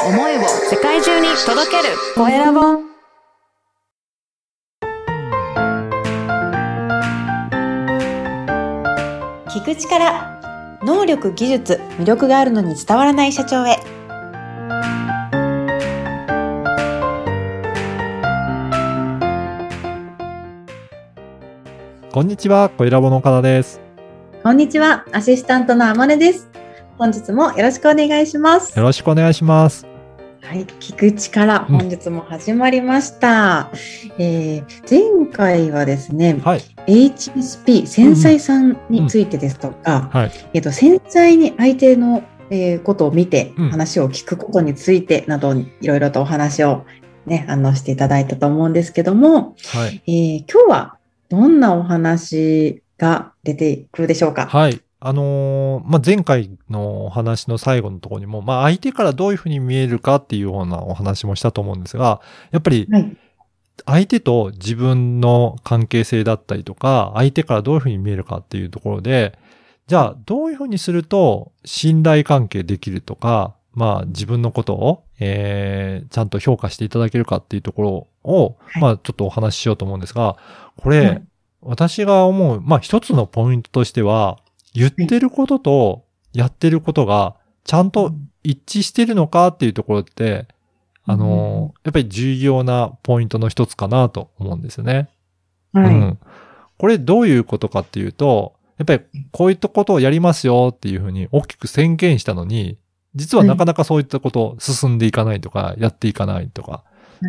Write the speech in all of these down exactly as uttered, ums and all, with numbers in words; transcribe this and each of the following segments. を思いを世界中に届けるコエラボ。聞く力、能力、技術、魅力があるのに伝わらない社長へ。こんにちは、コエラボの岡田です。こんにちは、アシスタントのあもねです。本日もよろしくお願いします。よろしくお願いします。はい、聞く力、本日も始まりました、うんえー、前回はですね、はい、エイチエスピー 繊細さんについてですとか、うんうんはいえー、と繊細に相手の、えー、ことを見て話を聞くことについてなど、うん、いろいろとお話を、ね、あのしていただいたと思うんですけども、はいえー、今日はどんなお話が出てくるでしょうか。はいあのー、まあ、前回のお話の最後のところにも、まあ、相手からどういうふうに見えるかっていうようなお話もしたと思うんですが、やっぱり、相手と自分の関係性だったりとか、相手からどういうふうに見えるかっていうところで、じゃあ、どういうふうにすると信頼関係できるとか、まあ、自分のことを、えー、ちゃんと評価していただけるかっていうところを、まあ、ちょっとお話ししようと思うんですが、これ、私が思う、まあ、一つのポイントとしては、言ってることとやってることがちゃんと一致してるのかっていうところって、あの、やっぱり重要なポイントの一つかなと思うんですよね。はい、うん。これどういうことかっていうと、やっぱりこういったことをやりますよっていうふうに大きく宣言したのに、実はなかなかそういったこと進んでいかないとか、やっていかないとか、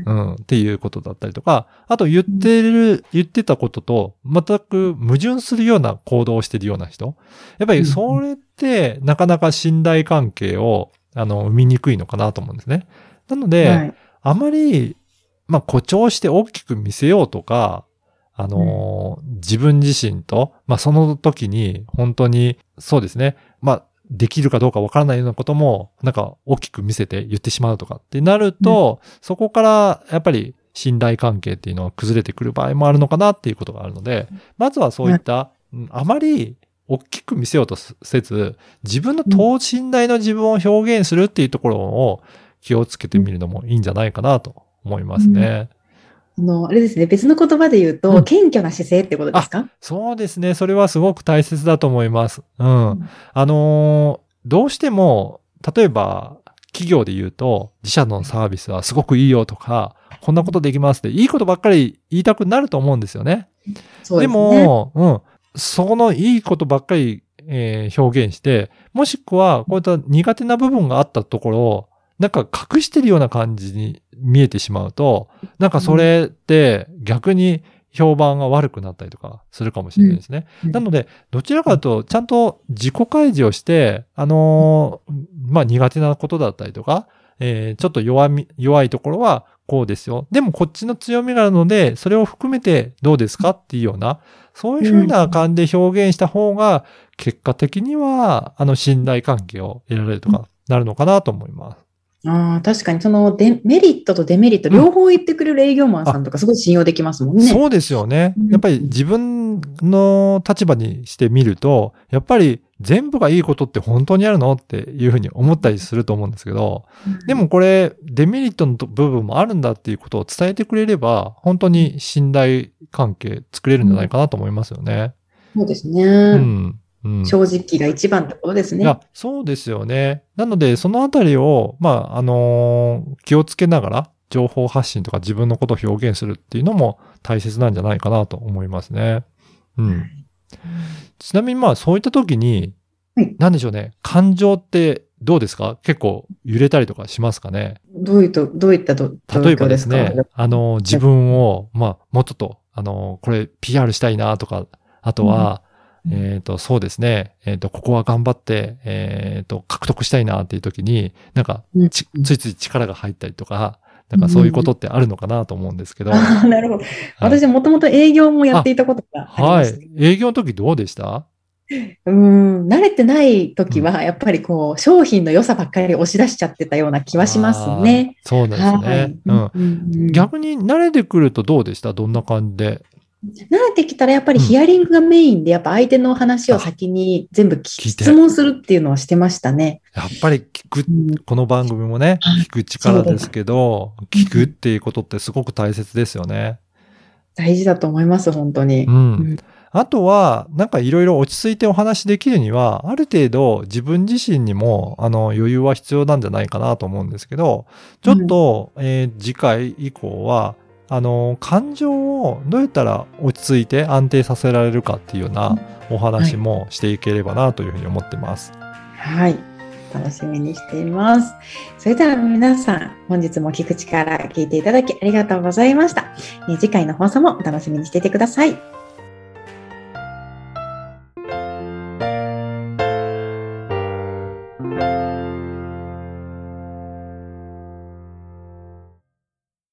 うん、っていうことだったりとか、あと言ってる、言ってたことと全く矛盾するような行動をしているような人。やっぱりそれってなかなか信頼関係を、あの、生みにくいのかなと思うんですね。なので、はい、あまり、まあ、誇張して大きく見せようとか、あの、うん、自分自身と、まあ、その時に本当に、そうですね。まあ、できるかどうかわからないようなことも、なんか大きく見せて言ってしまうとかってなると、ね、そこからやっぱり信頼関係っていうのは崩れてくる場合もあるのかなっていうことがあるので、まずはそういった、ね、あまり大きく見せようとせず、自分の等身大の自分を表現するっていうところを気をつけてみるのもいいんじゃないかなと思いますね。あの、あれですね、別の言葉で言うと、うん、謙虚な姿勢ってことですか？そうですね。それはすごく大切だと思います。うん。うん、あのー、どうしても、例えば、企業で言うと、自社のサービスはすごくいいよとか、こんなことできますって、いいことばっかり言いたくなると思うんですよね。そうですね。でも、うん。そのいいことばっかり、えー、表現して、もしくは、こういった苦手な部分があったところを、なんか隠してるような感じに見えてしまうと、なんかそれって逆に評判が悪くなったりとかするかもしれないですね。うんうん、なので、どちらかというとちゃんと自己開示をして、あのー、まあ、苦手なことだったりとか、えー、ちょっと弱み、弱いところはこうですよ。でもこっちの強みがあるので、それを含めてどうですかっていうような、そういうふうな感じで表現した方が、結果的には、あの、信頼関係を得られるとか、なるのかなと思います。ああ、確かにそのデメリットとデメリット両方言ってくれる営業マンさんとかすごい信用できますもんね。そうですよね。やっぱり自分の立場にしてみると、やっぱり全部がいいことって本当にあるのっていうふうに思ったりすると思うんですけど、でもこれデメリットの部分もあるんだっていうことを伝えてくれれば、本当に信頼関係作れるんじゃないかなと思いますよね。そうですね。うん。うん、正直が一番ってことですね。いや、そうですよね。なので、そのあたりを、まあ、あのー、気をつけながら、情報発信とか自分のことを表現するっていうのも大切なんじゃないかなと思いますね。うん。はい、ちなみに、まあ、そういった時に、はい、なんでしょうね、感情ってどうですか？結構揺れたりとかしますかね？どういうと、どういったと、例えばですね、あのー、自分を、まあ、もうちょっと、あのー、これ ピーアール したいなとか、あとは、うんえっと、そうですね。えっと、ここは頑張って、えっと、獲得したいなっていう時に、なんか、ついつい力が入ったりとか、なんかそういうことってあるのかなと思うんですけど。ああ、なるほど。はい、私もともと営業もやっていたことがありました、ね。はい。営業の時どうでした？うーん、慣れてない時は、やっぱりこう、商品の良さばっかり押し出しちゃってたような気はしますね。そうなんですね。はい、うん。逆に慣れてくるとどうでした？どんな感じで慣れてきたらやっぱりヒアリングがメインで、やっぱ相手の話を先に全部質問するっていうのはしてましたね。やっぱり聞く、うん、この番組もね、聞く力ですけど、聞くっていうことってすごく大切ですよね。大事だと思います、本当に。うん。うん、あとは、なんかいろいろ落ち着いてお話できるには、ある程度自分自身にも、あの、余裕は必要なんじゃないかなと思うんですけど、ちょっと、うん、えー、次回以降は、あの、感情をどうやったら落ち着いて安定させられるかっていうようなお話もしていければなというふうに思ってます。はい。はい、楽しみにしています。それでは皆さん、本日も聞く力聞いていただきありがとうございました。次回の放送もお楽しみにしていてください。